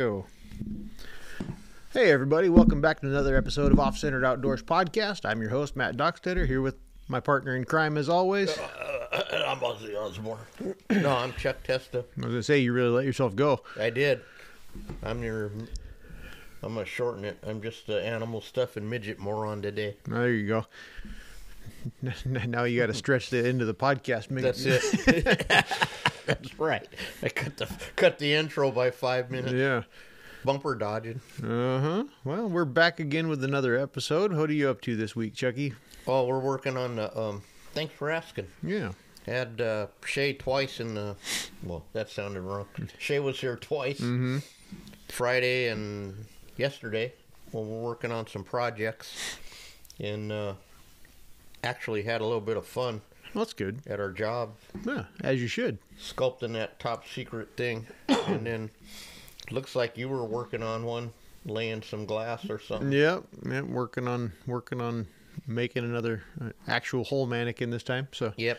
Go. Hey everybody, welcome back to another episode of Off-Centered Outdoors Podcast. I'm your host, Matt Dockstetter, here with my partner in crime as always. I'm Ozzy Osbourne. No, I'm Chuck Testa. I was going to say, you really let yourself go. I did. I'm going to shorten it. I'm just the animal stuff and midget moron today. There you go. Now you got to stretch the end of the podcast. That's it. That's right. I cut the intro by 5 minutes. Yeah. Bumper dodging. Uh-huh. Well, we're back again with another episode. What are you up to this week, Chucky? Oh, we're working on the, thanks for asking. Yeah. Had Shay twice in the, well, that sounded wrong. Shay was here twice. Mm-hmm. Friday and yesterday. Well, we're working on some projects and actually had a little bit of fun. That's good. At our job. Yeah, as you should. Sculpting that top secret thing. And then looks like you were working on one, laying some glass or something. Yep, yeah, working on making another actual whole mannequin this time. So yep.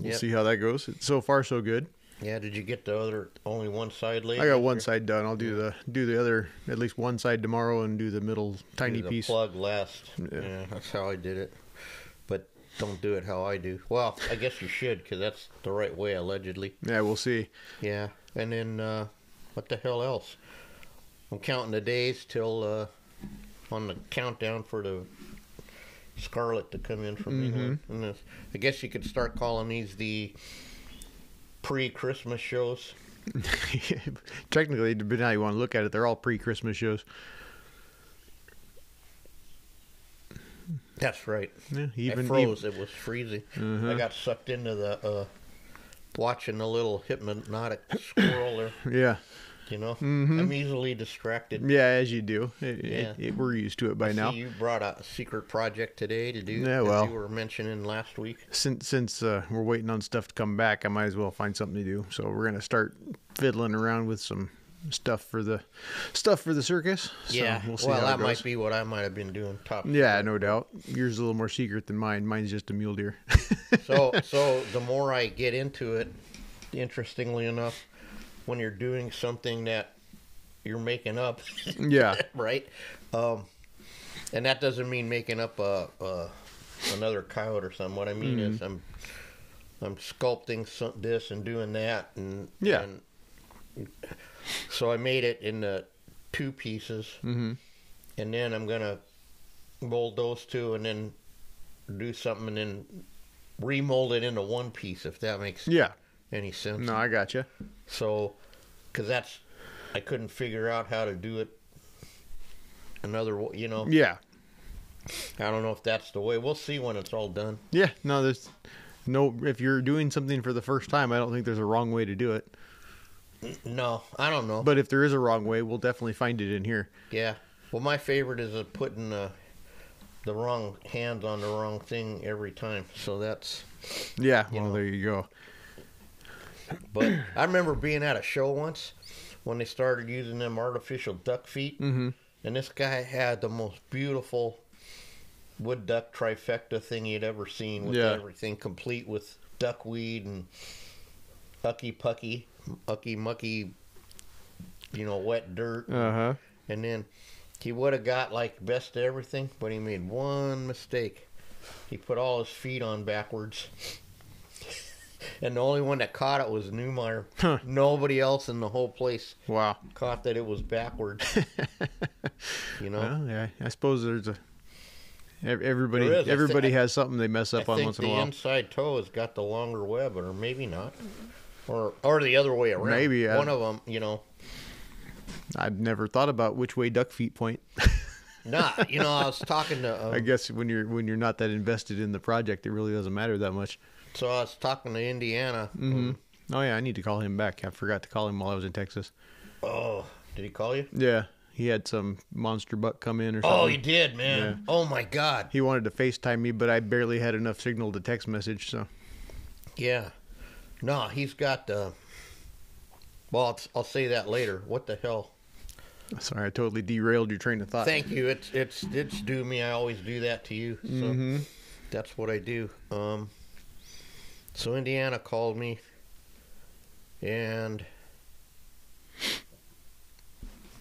We'll see how that goes. It's so far so good. Yeah, did you get the other only one side laid? I got one side done. I'll do the other, at least one side tomorrow, and do the middle tiny piece. Plug last. Yeah, that's how I did it. Don't do it how I do. Well, I guess you should, because that's the right way, allegedly. Yeah, we'll see. Yeah, and then what the hell else? I'm counting the days till on the countdown for the Scarlet to come in from England. And this, I guess you could start calling these the pre-Christmas shows. Technically, depending on how you want to look at it, they're all pre-Christmas shows. That's right. Yeah, even, I froze. It was freezing. I got sucked into the watching the little hypnotic squirrel there. Yeah. You know, I'm easily distracted. Yeah, as you do. We're used to it by now. See, you brought a secret project today to do. Yeah, well, as you were mentioning last week. Since we're waiting on stuff to come back, I might as well find something to do. So we're gonna start fiddling around with some stuff for the circus. Yeah, so we'll that might be what I might have been doing. Top. Yeah, no doubt. Yours is a little more secret than mine. Mine's just a mule deer. so the more I get into it, interestingly enough, when you're doing something that you're making up, yeah, right, and that doesn't mean making up another coyote or something. What I mean is I'm sculpting this and doing that, and yeah. So I made it into two pieces, and then I'm going to mold those two and then do something and then remold it into one piece, if that makes any sense. No, I gotcha. So, because I couldn't figure out how to do it another way, you know. Yeah. I don't know if that's the way. We'll see when it's all done. Yeah, no, if you're doing something for the first time, I don't think there's a wrong way to do it. No, I don't know. But if there is a wrong way, we'll definitely find it in here. Yeah. Well, my favorite is putting the wrong hands on the wrong thing every time. So that's... Yeah, well, there you go. But I remember being at a show once when they started using them artificial duck feet. And this guy had the most beautiful wood duck trifecta thing he'd ever seen with everything, complete with duckweed and ucky mucky, you know, wet dirt. And then he would have got like best of everything, but he made one mistake. He put all his feet on backwards. And the only one that caught it was Newmeyer. Huh. Nobody else in the whole place caught that it was backwards. You know? Well, yeah, I suppose there's everybody has something they mess up on once in a while. I think the inside toe has got the longer web, or maybe not. Or the other way around. Maybe. One of them, you know. I've never thought about which way duck feet point. You know, I was talking to... I guess when you're not that invested in the project, it really doesn't matter that much. So I was talking to Indiana. Oh, yeah, I need to call him back. I forgot to call him while I was in Texas. Oh, did he call you? Yeah. He had some monster buck come in or something. Oh, he did, man. Yeah. Oh, my God. He wanted to FaceTime me, but I barely had enough signal to text message, so... Yeah. No, he's got the... Well, I'll say that later. What the hell? Sorry, I totally derailed your train of thought. Thank you. It's due me. I always do that to you. So that's what I do. So Indiana called me, and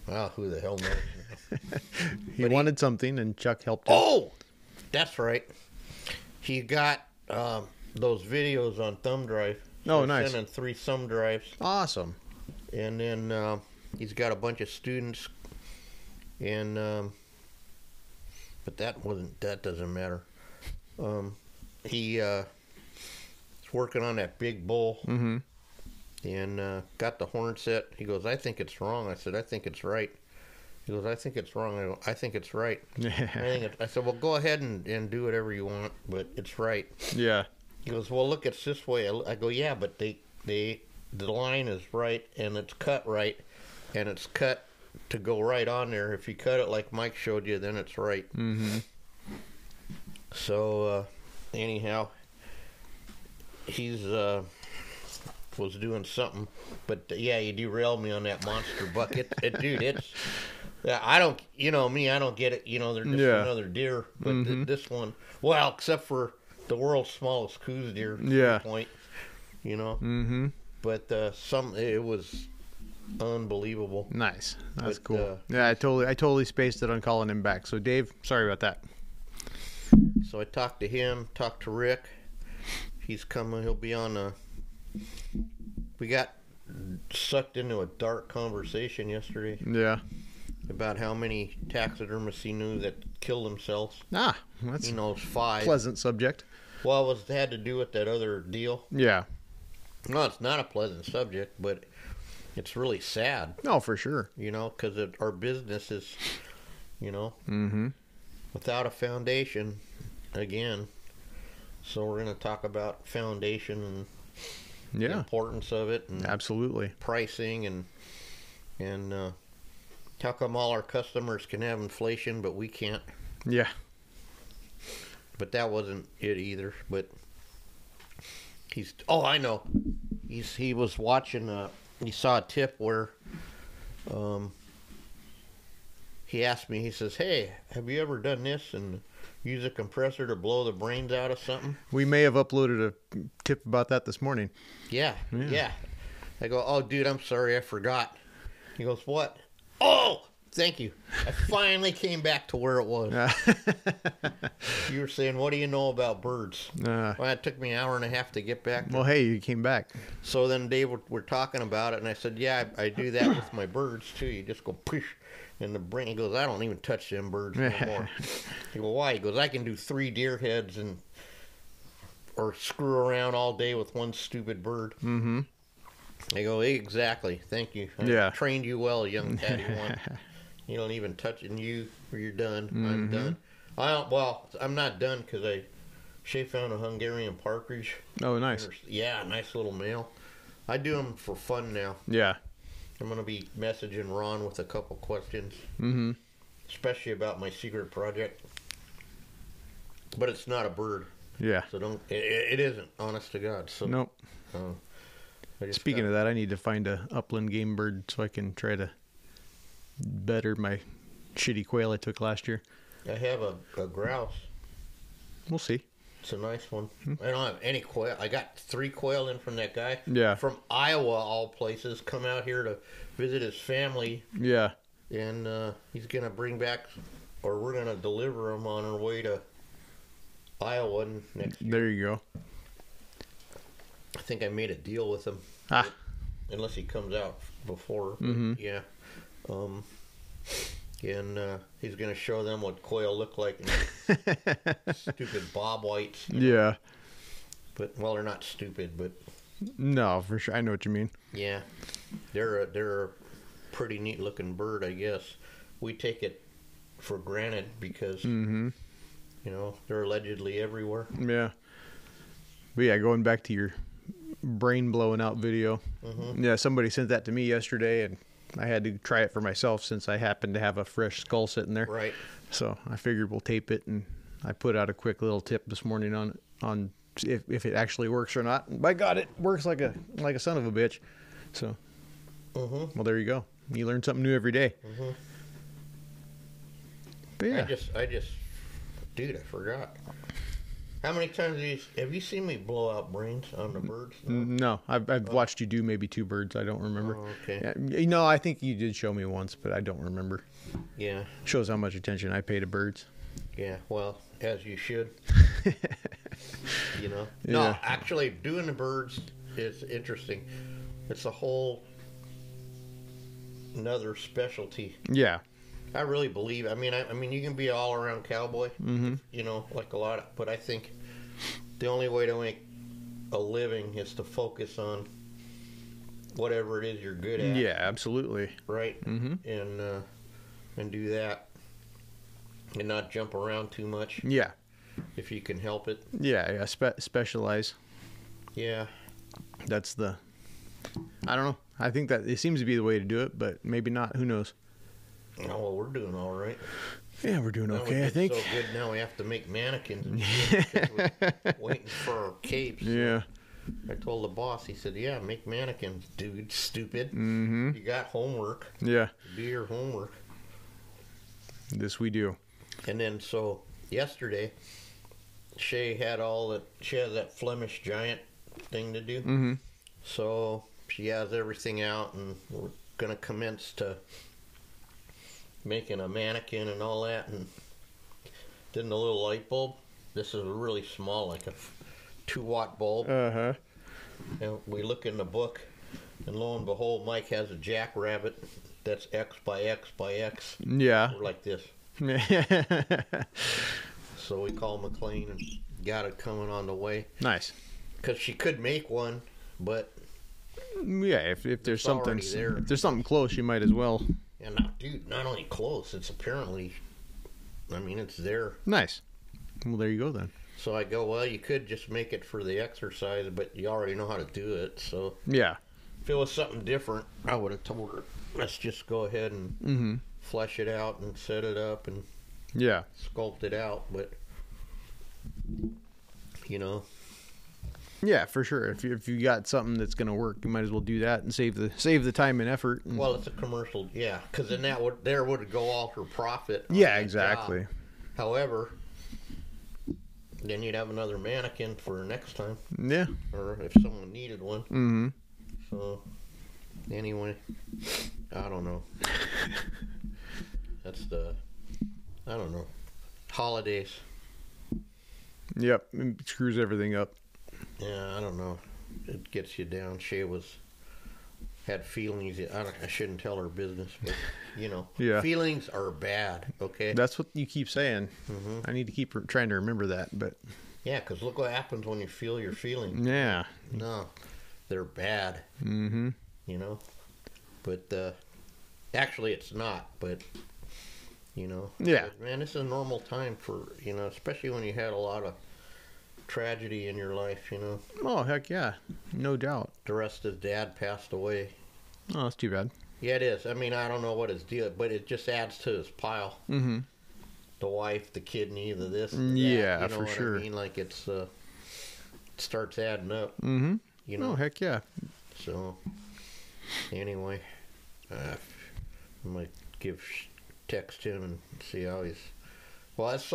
Well, who the hell knows? He wanted something, and Chuck helped him. Oh, that's right. He got those videos on thumb drive. Oh, nice. Sent him 3 thumb drives. Awesome. And then he's got a bunch of students, and but that doesn't matter. He is working on that big bull. Mm-hmm. And got the horn set. He goes, I think it's wrong. I said, I think it's right. He goes, I think it's wrong. I go, I think it's right. I said, well, go ahead and do whatever you want, but it's right. Yeah. He goes, well, look, it's this way. I go, yeah, but the line is right, and it's cut right, and it's cut to go right on there. If you cut it like Mike showed you, then it's right. Mm-hmm. So, anyhow, he's... was doing something, but yeah, you derailed me on that monster bucket. Dude, it's I don't, you know me, I don't get it, you know, they're just another deer, but this one, well, except for the world's smallest coos deer, yeah, point, you know. But it was unbelievable. Nice. That's cool. Yeah, I totally spaced it on calling him back, so Dave, sorry about that. So I talked to him, talked to Rick. He's coming, he'll be on a... We got sucked into a dark conversation yesterday. Yeah. About how many taxidermists he knew that killed themselves. Ah, that's, you know, 5. Pleasant subject. Well, it had to do with that other deal. Yeah. No, it's not a pleasant subject, but it's really sad. No, for sure. You know, because our business is, you know, without a foundation, again. So we're going to talk about foundation and... Yeah. The importance of it, and absolutely pricing, and how come all our customers can have inflation but we can't? Yeah. But that wasn't it either. But he's I know, he was watching he saw a tip where he asked me, he says, hey, have you ever done this and use a compressor to blow the brains out of something? We may have uploaded a tip about that this morning. Yeah, yeah. I go, oh, dude, I'm sorry, I forgot. He goes, what? Oh, thank you. I finally came back to where it was. You were saying, what do you know about birds? Well, it took me an hour and a half to get back. Well, hey, you came back. So then Dave, we're talking about it, and I said, yeah, I do that with my birds, too. You just go, push. And the brain, he goes, I don't even touch them birds anymore. He goes, why? He goes, I can do 3 deer heads or screw around all day with one stupid bird. Mm-hmm. I go, exactly. Thank you. I trained you well, young Patty one. You don't even touch it, and you're done. I'm done. I'm not done because Shay found a Hungarian partridge. Oh, nice. Yeah, nice little male. I do them for fun now. Yeah. I'm going to be messaging Ron with a couple questions, especially about my secret project. But it's not a bird. Yeah. So don't. It isn't, honest to God. So nope. Speaking of that, I need to find a upland game bird so I can try to better my shitty quail I took last year. I have a grouse. We'll see. It's a nice one. I don't have any quail. I got 3 quail in from that guy. Yeah. From Iowa, all places. Come out here to visit his family. Yeah. And he's going to bring back, or we're going to deliver him on our way to Iowa next year. There you go. I think I made a deal with him. Ah. Unless he comes out before. Yeah. And he's going to show them what quail look like. Stupid bob whites. You know? Yeah. But, well, they're not stupid, but... No, for sure. I know what you mean. Yeah. They're a pretty neat-looking bird, I guess. We take it for granted because, you know, they're allegedly everywhere. Yeah. But, yeah, going back to your brain-blowing-out video. Yeah, somebody sent that to me yesterday, and... I had to try it for myself since I happened to have a fresh skull sitting there. Right. So I figured we'll tape it, and I put out a quick little tip this morning on if it actually works or not. And by God, it works like a son of a bitch. So, well, there you go. You learn something new every day. But yeah. I just, dude, I forgot. How many times have you seen me blow out brains on the birds? No, I've watched you do maybe two birds. I don't remember. Oh, okay. You know, I think you did show me once, but I don't remember. Yeah. Shows how much attention I pay to birds. Yeah, well, as you should. You know? Yeah. No, actually, doing the birds is interesting. It's a whole another specialty. Yeah. I really believe. I mean, you can be an all-around cowboy, you know, like a lot. But I think the only way to make a living is to focus on whatever it is you're good at. Yeah, absolutely. Right, and do that, and not jump around too much. Yeah, if you can help it. Yeah, yeah. Specialize. Yeah, that's the. I don't know. I think that it seems to be the way to do it, but maybe not. Who knows? Oh, well, we're doing all right. Yeah, we're doing okay, I think. So good now we have to make mannequins and shit. We're waiting for our capes. Yeah. I told the boss, he said, yeah, make mannequins, dude, stupid. Mm-hmm. You got homework. Yeah. Do your homework. This we do. And then, so, yesterday, Shay had she has that Flemish giant thing to do. Mm-hmm. So, she has everything out, and we're going to commence to making a mannequin and all that, and then the little light bulb. This is really small, like a 2-watt bulb. Uh-huh. And we look in the book, and lo and behold, Mike has a jackrabbit that's X by X by X. Yeah. We're like this. So we call McLean and got it coming on the way. Nice. Because she could make one, but yeah, if there's something there. If there's something close, you might as well. And not only close, it's apparently, I mean, it's there. Nice. Well, there you go then. So I go, well, you could just make it for the exercise, but you already know how to do it, so. Yeah. If it was something different, I would have told her, let's just go ahead and flesh it out and set it up and sculpt it out, but, you know. Yeah, for sure. If you got something that's going to work, you might as well do that and save the time and effort. And well, it's a commercial, yeah, because then that would go all for profit. Yeah, exactly. Job. However, then you'd have another mannequin for next time. Yeah. Or if someone needed one. Mm-hmm. So, anyway, I don't know. That's the, I don't know, holidays. Yep, it screws everything up. Yeah, I don't know. It gets you down. She had feelings. I shouldn't tell her business, but, you know, feelings are bad, okay? That's what you keep saying. Mm-hmm. I need to keep trying to remember that, but. Yeah, because look what happens when you feel your feelings. Yeah. No, they're bad, you know? But actually it's not, but, you know. Yeah. But, man, this is a normal time for, you know, especially when you had a lot of tragedy in your life, you know. Oh, heck yeah, no doubt. The rest of his dad passed away. Oh, that's too bad. Yeah, it is. I mean, I don't know what his deal, but it just adds to his pile. Mm-hmm. The wife, the kidney, the this, and that. Yeah, you know, for what sure. I mean, like it's it starts adding up. Mm-hmm. You know. Oh, heck yeah. So, anyway, I might text him and see how he's. Well, it's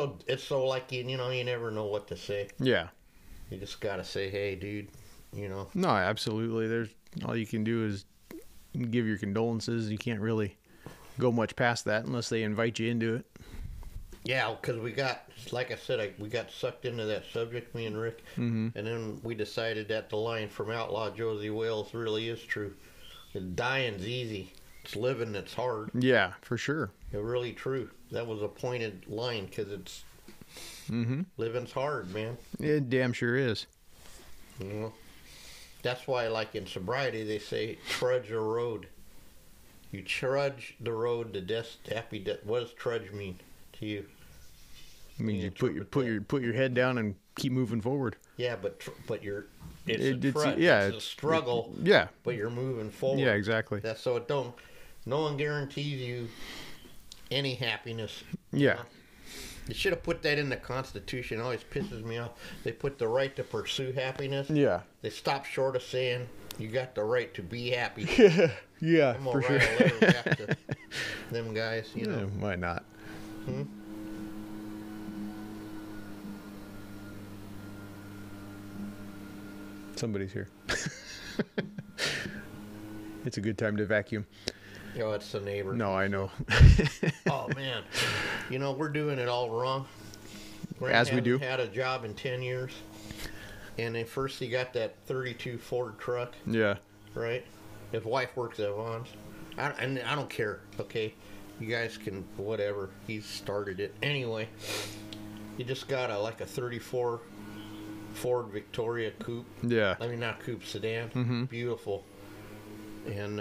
so like, you know, you never know what to say. Yeah. You just got to say, hey, dude, you know. No, absolutely. There's all you can do is give your condolences. You can't really go much past that unless they invite you into it. Yeah, because we got, like I said, we got sucked into that subject, me and Rick. Mm-hmm. And then we decided that the line from Outlaw Josie Wales really is true. Dying's easy. It's living that's hard. Yeah, for sure. It's really true. That was a pointed line because it's living's hard, man. It damn sure is. You know, that's why, like in sobriety, they say trudge a road. You trudge the road to happy death. What does trudge mean to you? It means you put your head down and keep moving forward. Yeah, but you're. It's a struggle. Yeah, but you're moving forward. Yeah, exactly. That's so it don't. No one guarantees you any happiness. Yeah. They should have put that in the Constitution. It always pisses me off. They put the right to pursue happiness. Yeah. They stop short of saying you got the right to be happy. Yeah, I'm gonna write a letter back to them guys, you know. Yeah, why not? Somebody's here. It's a good time to vacuum. Oh, it's the neighbor. No, I know. Oh, man. You know, we're doing it all wrong. Grant As we do. Had a job in 10 years. And then first he got that 32 Ford truck. Yeah. Right? His wife works at Vaughn's. I don't care, okay? You guys can, whatever. He started it. Anyway, he just got a 34 Ford Victoria coupe. Yeah. I mean, not coupe, sedan. Mm-hmm. Beautiful. And,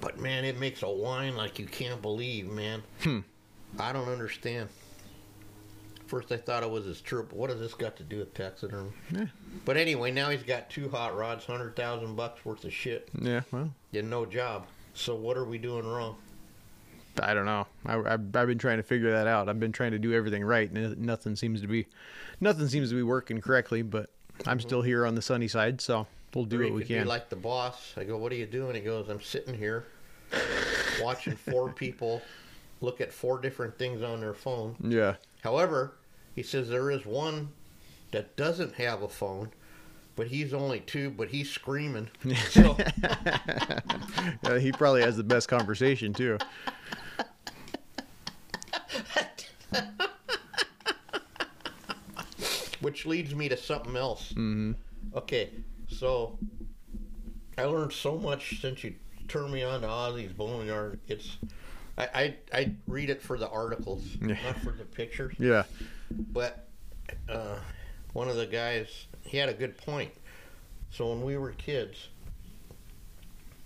but, man, it makes a whine like you can't believe, man. Hmm. I don't understand. First, I thought it was his trip. What has this got to do with taxidermy? Yeah. But anyway, now he's got two hot rods, $100,000 worth of shit. Yeah, well. And no job. So what are we doing wrong? I don't know. I've been trying to figure that out. I've been trying to do everything right, and nothing seems to be working correctly. But I'm still here on the sunny side, so we'll do what we can. Be like the boss. I go, "What are you doing?" He goes, "I'm sitting here watching four people look at four different things on their phone." Yeah. However, he says there is one that doesn't have a phone, but he's only two, but he's screaming. So. Yeah, he probably has the best conversation too. Which leads me to something else. Mm-hmm. Okay, so I learned so much since you turned me on to Ozzy's Boneyard. It's I read it for the articles, not for the pictures. Yeah. But one of the guys, he had a good point. So when we were kids,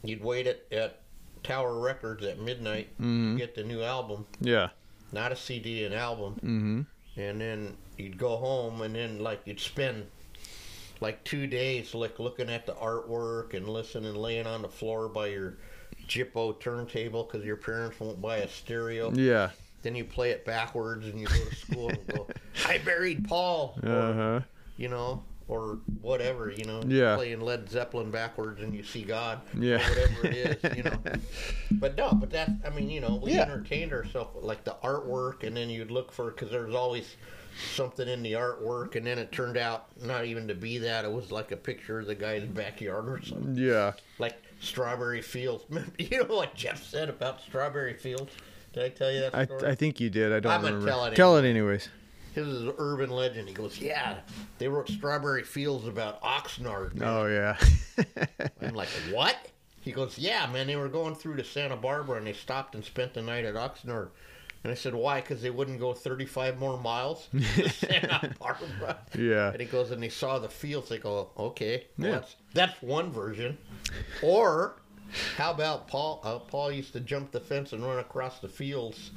you'd wait at Tower Records at midnight to get the new album. Yeah. Not a CD, an album. Mm-hmm. And then you'd go home, and then you'd spend 2 days looking at the artwork and listening, laying on the floor by your Jippo turntable because your parents won't buy a stereo. Yeah. Then you play it backwards and you go to school and go, "I buried Paul," or, you know, or whatever, you know. Yeah. Playing Led Zeppelin backwards and you see God. Yeah. Or whatever it is, you know. But no, but that's, I mean, you know, we entertained ourselves with the artwork, and then you'd look for, because there's always something in the artwork, and then it turned out not even to be that. It was a picture of the guy's backyard or something. Yeah. Strawberry Fields. You know what Jeff said about Strawberry Fields? Did I tell you that story? I think you did. I don't remember. I'm going to tell it anyways. This is an urban legend. He goes, "Yeah, they wrote Strawberry Fields about Oxnard." Man. Oh, yeah. I'm like, "What?" He goes, "Yeah, man, they were going through to Santa Barbara, and they stopped and spent the night at Oxnard." And I said, "Why?" "Because they wouldn't go 35 more miles to Santa Barbara." Yeah. And he goes, "And they saw the fields." They go, "Okay, well, yeah, that's one version." Or how about Paul? Paul used to jump the fence and run across the fields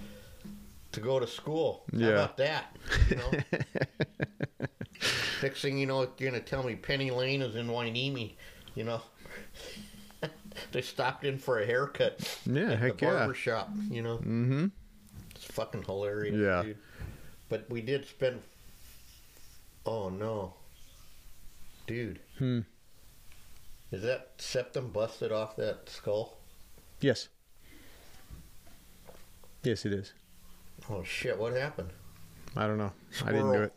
to go to school. How about that? You know? Next thing you know, you're gonna tell me Penny Lane is in Wynema. You know, they stopped in for a haircut. Yeah, at the barber shop. You know. Mm-hmm. Fucking hilarious, dude. But we did spend, oh no, dude, is that septum busted off that skull? Yes it is. Oh shit, what happened? I don't know. Squirrel. I didn't do it.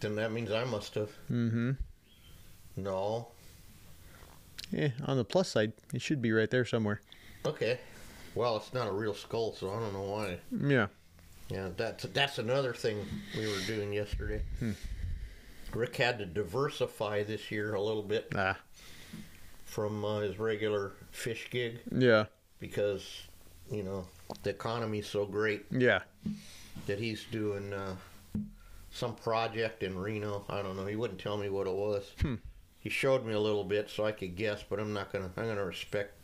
Then that means I must have. No. Yeah, on the plus side, it should be right there somewhere. Okay. Well, it's not a real skull, so I don't know why. Yeah. Yeah, that's another thing we were doing yesterday. Rick had to diversify this year a little bit from his regular fish gig. Yeah. Because, you know, the economy's so great. Yeah. That he's doing some project in Reno. I don't know. He wouldn't tell me what it was. He showed me a little bit so I could guess, but I'm going to respect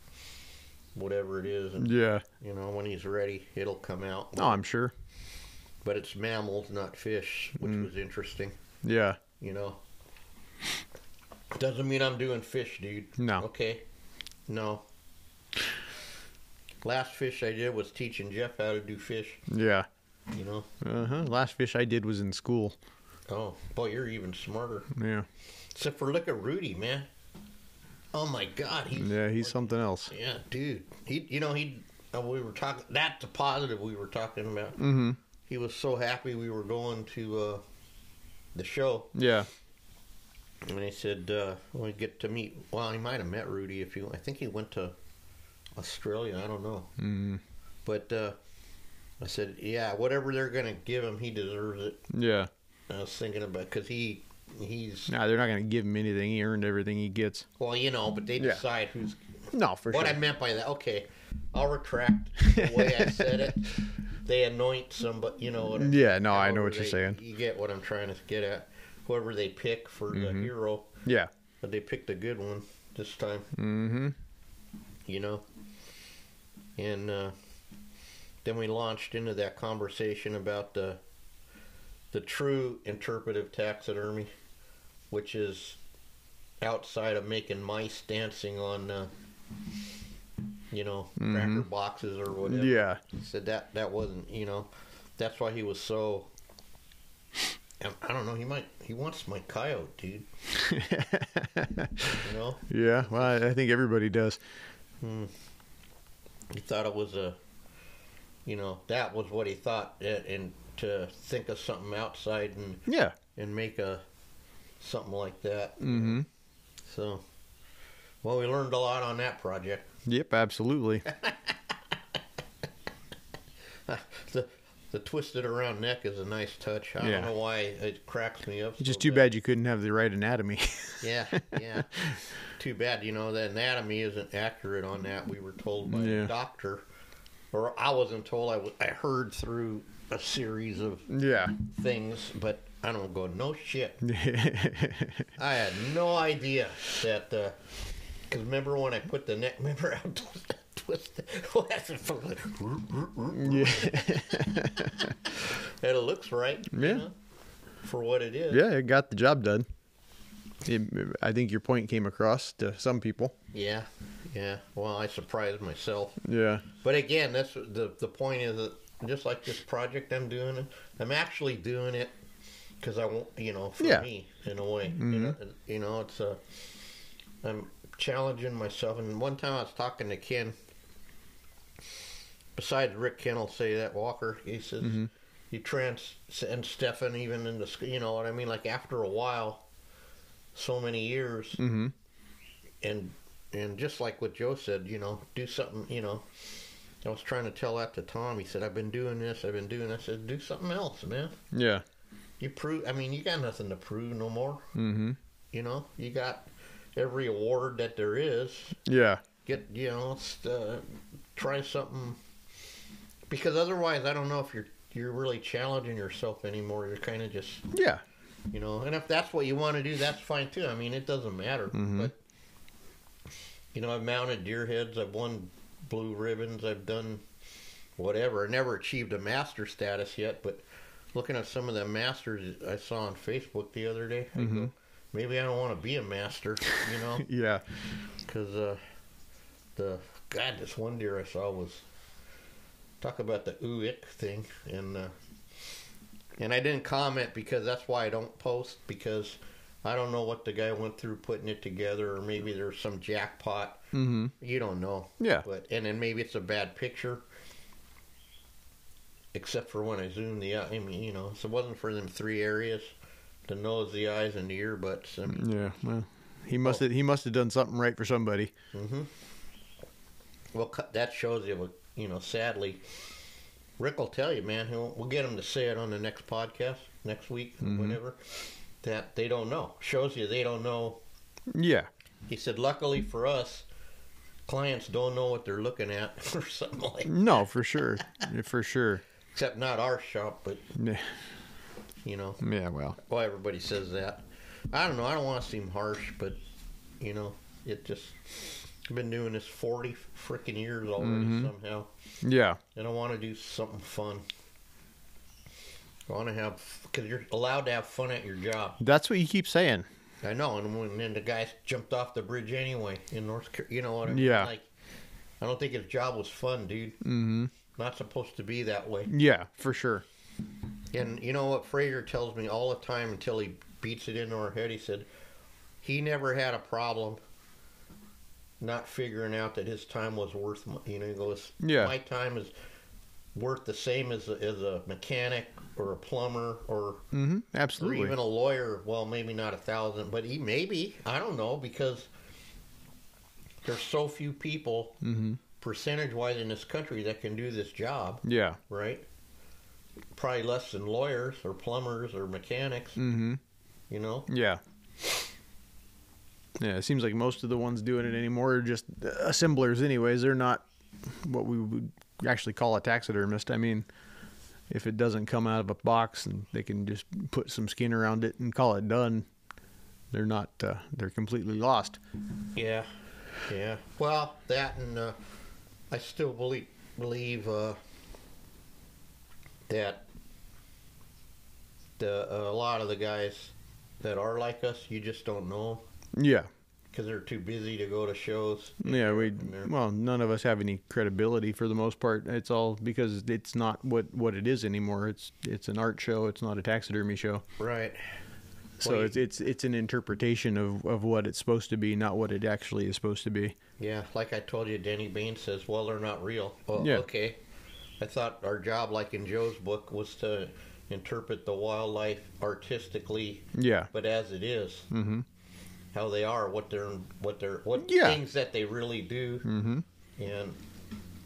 whatever it is, and you know, when he's ready, it'll come out. Oh, I'm sure. But it's mammals, not fish, which was interesting. Yeah. You know, doesn't mean I'm doing fish, dude. No. Okay. No. Last fish I did was teaching Jeff how to do fish. Yeah. You know. Last fish I did was in school. Oh, boy, you're even smarter. Yeah. Except for look at Rudy, man. Oh my God! He's something else. Yeah, dude. We were talking. That's the positive we were talking about. Mm-hmm. He was so happy we were going to the show. Yeah. And he said, "We get to meet." Well, he might have met Rudy if you. I think he went to Australia. I don't know. Mm. But I said, "Yeah, whatever they're gonna give him, he deserves it." Yeah. I was thinking about because he's. No, they're not gonna give him anything. He earned everything he gets. Well, you know, but they decide who's. No, for sure. What I meant by that. Okay, I'll retract the way I said it. They anoint somebody. You know. Yeah. No, I know what you're saying. You get what I'm trying to get at. Whoever they pick for the hero. Yeah. But they picked a good one this time. Mm-hmm. You know? And then we launched into that conversation about the true interpretive taxidermy, which is outside of making mice dancing on, you know, cracker boxes or whatever. Yeah. He said that wasn't, you know, that's why he was so... I don't know. He wants my coyote, dude. You know? Yeah. Well, I think everybody does. He thought it was a, you know, that was what he thought, and to think of something outside and make a something like that. Mm-hmm. So, well, we learned a lot on that project. Yep, absolutely. The twisted around neck is a nice touch. I don't know why it cracks me up. It's just too bad you couldn't have the right anatomy. Yeah. Too bad, you know, the anatomy isn't accurate on that. We were told by the doctor, or I wasn't told. I heard through a series of things, but I don't go, no shit. I had no idea that, because remember when I put the neck, remember how and it looks right, you know, for what it is. Yeah, it got the job done. I think your point came across to some people. Yeah. Well, I surprised myself. Yeah. But again, that's the point is that just like this project I'm doing, I'm actually doing it because I want, you know, for me in a way. Mm-hmm. You know, it's a I'm challenging myself. And one time I was talking to Ken. Besides Rick, Ken will say that Walker. He says he and Stefan even in the you know what I mean. Like after a while, so many years, and just like what Joe said, you know, do something. You know, I was trying to tell that to Tom. He said, "I've been doing this. I've been doing." This. I said, "Do something else, man." Yeah. You prove. I mean, you got nothing to prove no more. Mm-hmm. You know, you got every award that there is. Yeah. Get you know, try something. Because otherwise, I don't know if you're really challenging yourself anymore. You're kind of just you know. And if that's what you want to do, that's fine too. I mean, it doesn't matter. Mm-hmm. But you know, I've mounted deer heads. I've won blue ribbons. I've done whatever. I never achieved a master status yet. But looking at some of the masters I saw on Facebook the other day, I go, maybe I don't want to be a master. You know? Because this one deer I saw was. Talk about the ooh-ick thing, and I didn't comment because that's why I don't post, because I don't know what the guy went through putting it together, or maybe there's some jackpot. Mm-hmm. You don't know. Yeah. And then maybe it's a bad picture, except for when I zoomed the eye. I mean, you know, so it wasn't for them three areas, the nose, the eyes, and the ear butts. I mean, yeah, well, he must have done something right for somebody. Mm-hmm. Well, that shows you what... You know, sadly, Rick will tell you, man, we'll get him to say it on the next podcast, next week, whatever, that they don't know. Shows you they don't know. Yeah. He said, luckily for us, clients don't know what they're looking at or something like that. No, for sure. For sure. Except not our shop, but, you know. Yeah, well, everybody says that. I don't know. I don't want to seem harsh, but, you know, it just... I've been doing this 40 freaking years already somehow. Yeah. And I want to do something fun. I want to have... Because you're allowed to have fun at your job. That's what you keep saying. I know. And then the guys jumped off the bridge anyway in North Carolina. You know what I mean? Yeah. Like, I don't think his job was fun, dude. Mm-hmm. Not supposed to be that way. Yeah, for sure. And you know what Frazier tells me all the time until he beats it into our head? He said, he never had a problem... not figuring out that his time was worth, you know, he goes, my time is work the same as a mechanic or a plumber or absolutely, or even a lawyer. Well, maybe not 1,000, but maybe, I don't know, because there's so few people percentage-wise in this country that can do this job. Yeah. Right? Probably less than lawyers or plumbers or mechanics. You know? Yeah. Yeah, it seems like most of the ones doing it anymore are just assemblers anyways. They're not what we would actually call a taxidermist. I mean, if it doesn't come out of a box and they can just put some skin around it and call it done, they're not, they're completely lost. Yeah, yeah. Well, that and I still believe that a lot of the guys that are like us, you just don't know. Yeah. Because they're too busy to go to shows. Yeah, well, none of us have any credibility for the most part. It's all because it's not what it is anymore. It's an art show. It's not a taxidermy show. Right. So well, it's an interpretation of what it's supposed to be, not what it actually is supposed to be. Yeah, like I told you, Danny Bain says, well, they're not real. Well, yeah. Okay. I thought our job, like in Joe's book, was to interpret the wildlife artistically. Yeah. But as it is. Mm-hmm. How they are, what yeah. things that they really do, and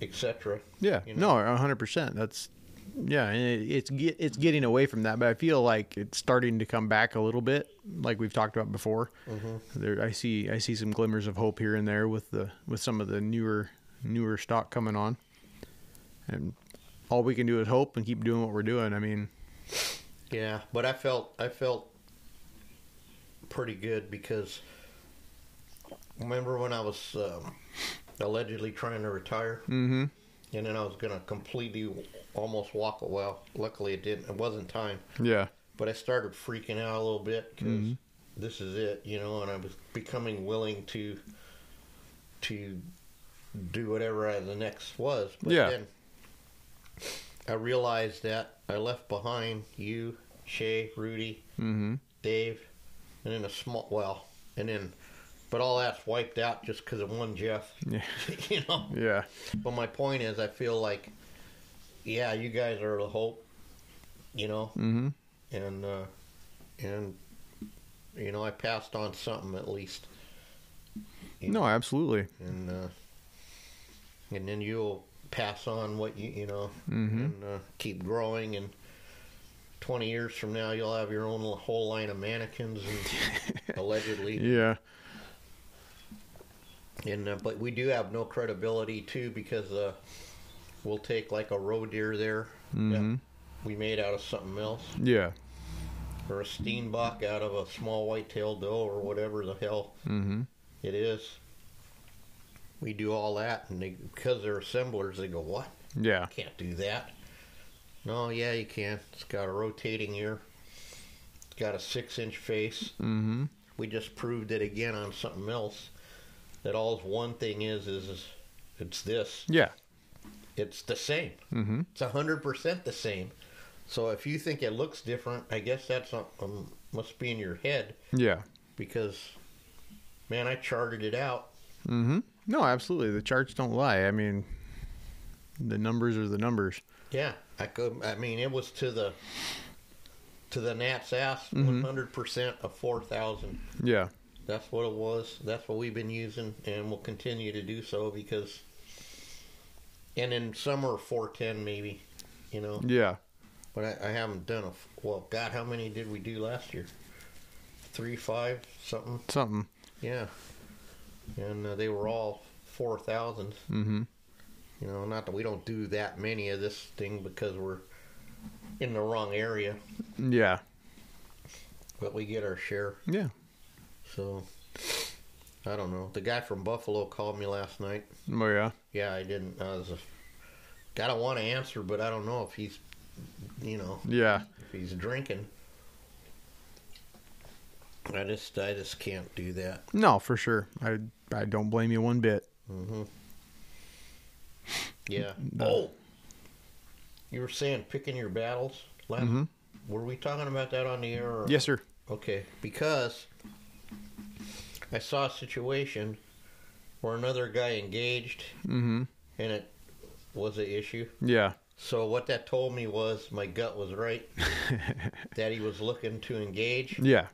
etc. Yeah, you know? No, 100%. That's it's getting away from that, but I feel like it's starting to come back a little bit, like we've talked about before. There, I see some glimmers of hope here and there with some of the newer stock coming on, and all we can do is hope and keep doing what we're doing. I mean, yeah, but I felt pretty good because remember when I was allegedly trying to retire, and then I was gonna completely almost walk away. Well, luckily it didn't. It wasn't time. Yeah. But I started freaking out a little bit because this is it, you know. And I was becoming willing to do whatever the next was. But then I realized that I left behind you, Shay, Rudy, Dave. And then but all that's wiped out just because of one Jeff, you know? Yeah. But my point is, I feel like, yeah, you guys are the hope, you know? And you know, I passed on something at least. No, absolutely. And then you'll pass on what you know, and keep growing, and 20 years from now, you'll have your own whole line of mannequins, and allegedly. Yeah. And but we do have no credibility too, because we'll take like a roe deer there that we made out of something else. Yeah. Or a steenbuck out of a small white-tailed doe or whatever the hell it is. We do all that, and because they're assemblers, they go, "What? Yeah, I can't do that." No, yeah, you can. It's got a rotating ear. It's got a 6-inch face. We just proved it again on something else. That all one thing is it's this. Yeah. It's the same. It's 100% the same. So if you think it looks different, I guess that's must be in your head. Yeah. Because, man, I charted it out. No, absolutely. The charts don't lie. I mean, the numbers are the numbers. Yeah. I mean, it was to the gnat's ass, 100% of 4,000. Yeah. That's what it was. That's what we've been using, and we'll continue to do so because, and then some are 410 maybe, you know. Yeah. But I haven't done well, God, how many did we do last year? 3, 5, something. Something. Yeah. And they were all 4,000s. You know, not that we don't do that many of this thing because we're in the wrong area. Yeah. But we get our share. Yeah. So, I don't know. The guy from Buffalo called me last night. Oh, yeah? Yeah, I didn't. I was gotta want to answer, but I don't know if he's, you know. Yeah. If he's drinking. I just can't do that. No, for sure. I don't blame you one bit. Yeah. Oh, you were saying picking your battles. Were we talking about that on the air? Yes, sir. Okay, because I saw a situation where another guy engaged, and it was an issue. Yeah. So what that told me was my gut was right, that he was looking to engage. Yeah.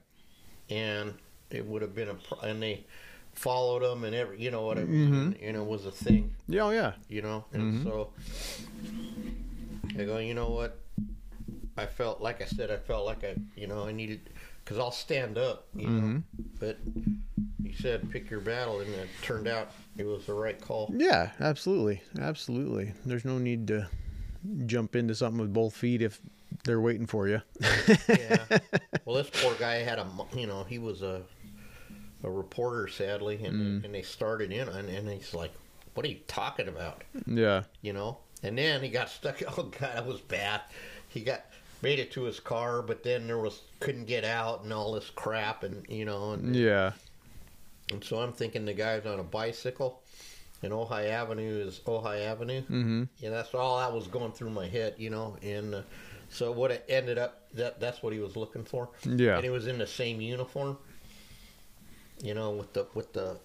And it would have been and they followed him and every, you know what I mean? Mm-hmm. And it was a thing. Yeah, oh, yeah. You know? And mm-hmm. so I go, you know what? I felt, like I said, I felt like I, you know, I needed, because I'll stand up, you mm-hmm. know? But he said, pick your battle, and it turned out it was the right call. Yeah, absolutely. Absolutely. There's no need to jump into something with both feet if they're waiting for you. Yeah. Well, this poor guy had a, you know, he was a reporter, sadly, and they started in, and he's like, what are you talking about? Yeah. You know? And then he got stuck. Oh, God, that was bad. He got made it to his car, but then there was couldn't get out and all this crap, and you know, and yeah. And so I'm thinking the guy's on a bicycle, and Ojai Avenue is Ojai Avenue. Mm-hmm. Yeah, that's all that was going through my head, you know. And so what it ended up that's what he was looking for. Yeah, and he was in the same uniform, you know, with the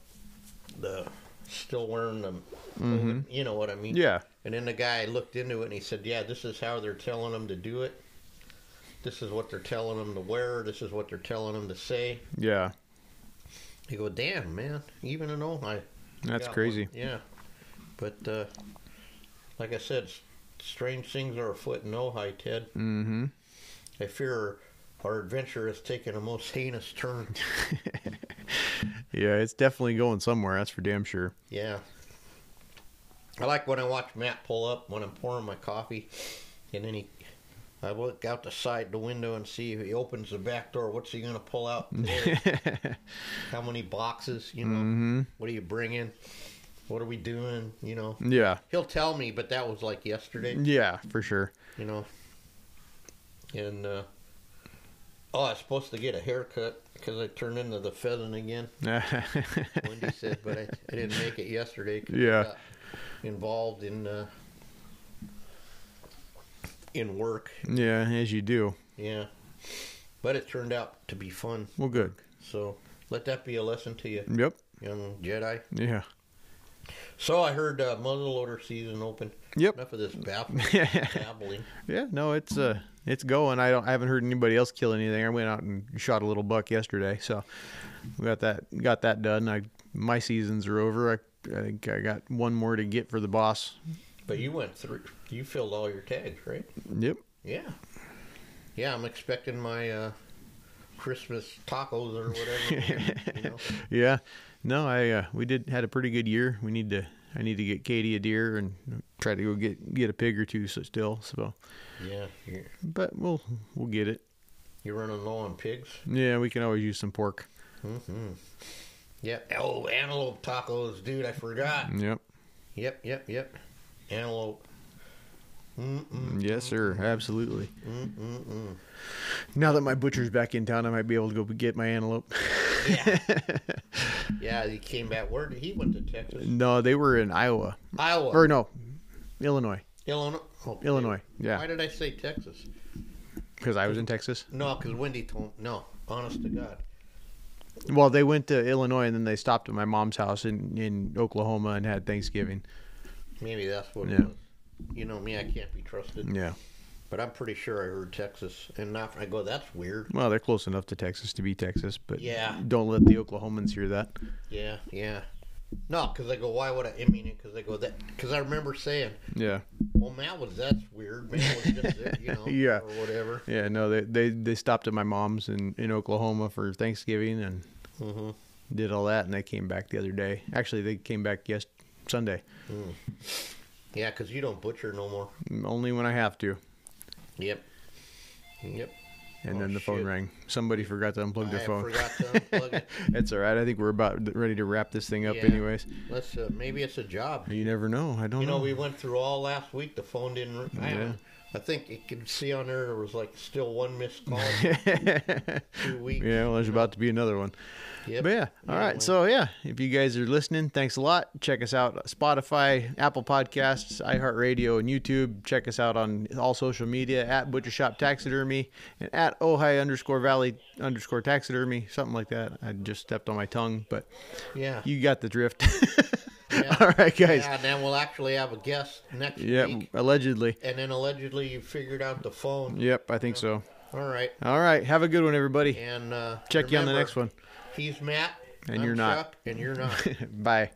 still wearing them. Mm-hmm. You know what I mean? Yeah. And then the guy looked into it and he said, yeah, this is how they're telling them to do it. This is what they're telling them to wear. This is what they're telling them to say. Yeah. You go, damn, man. Even in Ojai. That's crazy. One. Yeah. But like I said, strange things are afoot in Ojai, Ted. Mm-hmm. I fear our adventure has taken a most heinous turn. Yeah, it's definitely going somewhere. That's for damn sure. Yeah. I like when I watch Matt pull up when I'm pouring my coffee, and then I look out the side the window and see if he opens the back door, what's he going to pull out there? How many boxes, you know? Mm-hmm. What are you bringing? What are we doing, you know? Yeah. He'll tell me, but that was like yesterday. Yeah, for sure. You know? And, I was supposed to get a haircut because I turned into the pheasant again. Wendy said, but I didn't make it yesterday. 'Cause I got involved in work. Yeah, as you do. Yeah. But it turned out to be fun. Well, good. So let that be a lesson to you. Yep. Young Jedi. Yeah. So I heard muzzleloader season open. Yep. Enough of this babbling. Yeah, no, it's going. I haven't heard anybody else kill anything. I went out and shot a little buck yesterday, so we got that done. My seasons are over. I think I got one more to get for the boss. But you went through. You filled all your tags, right? Yep. Yeah. Yeah, I'm expecting my Christmas tacos or whatever. You know? Yeah. No, we had a pretty good year. I need to get Katie a deer and try to go get a pig or two. So yeah. But we'll get it. You're running low on pigs. Yeah, we can always use some pork. Mm-hmm. Yeah. Oh, antelope tacos, dude. I forgot. Yep. Antelope. Mm-mm-mm. Yes, sir. Absolutely. Mm-mm-mm. Now that my butcher's back in town, I might be able to go get my antelope. Yeah. Yeah, he came back. Where did he went to Texas? No, they were in Iowa. Iowa. Or no, Illinois. Illinois. Oh, Illinois. Yeah. Why did I say Texas? Because I was in Texas? No, because Wendy told me. No, honest to God. Well, they went to Illinois, and then they stopped at my mom's house in Oklahoma and had Thanksgiving. Maybe that's what it was. You know me, I can't be trusted. Yeah. But I'm pretty sure I heard Texas. And not, I go, that's weird. Well, they're close enough to Texas to be Texas, but yeah. Don't let the Oklahomans hear that. Yeah, yeah. No, because I go, why would I mean it? Because I go, because I remember saying, yeah. Well, Matt was, that's weird. Matt was just there, you know, yeah. Or whatever. Yeah, no, they stopped at my mom's in Oklahoma for Thanksgiving and mm-hmm. did all that, and they came back the other day. Actually, they came back Sunday. Mm. Yeah, because you don't butcher no more. Only when I have to. Yep. And then the phone rang. Somebody forgot to unplug their phone. I forgot to unplug it. It's all right. I think we're about ready to wrap this thing up anyways. Let's, maybe it's a job. You never know. I don't know. You know, we went through all last week. The phone didn't ring. Yeah. I think you could see on there was like still one missed call. 2 weeks. Yeah, well, there's about to be another one. Yep. But yeah, all right. So yeah, if you guys are listening, thanks a lot. Check us out: Spotify, Apple Podcasts, iHeartRadio, and YouTube. Check us out on all social media at Butcher Shop Taxidermy and at Ojai_Valley_Taxidermy, something like that. I just stepped on my tongue, but yeah, you got the drift. Yeah. All right, guys. Yeah, and then we'll actually have a guest next week. Yeah, allegedly. And then allegedly you figured out the phone. Yep, I think so. All right. All right. Have a good one, everybody. And check you on the next one. He's Matt. And I'm you're Chuck, not. And you're not. Bye.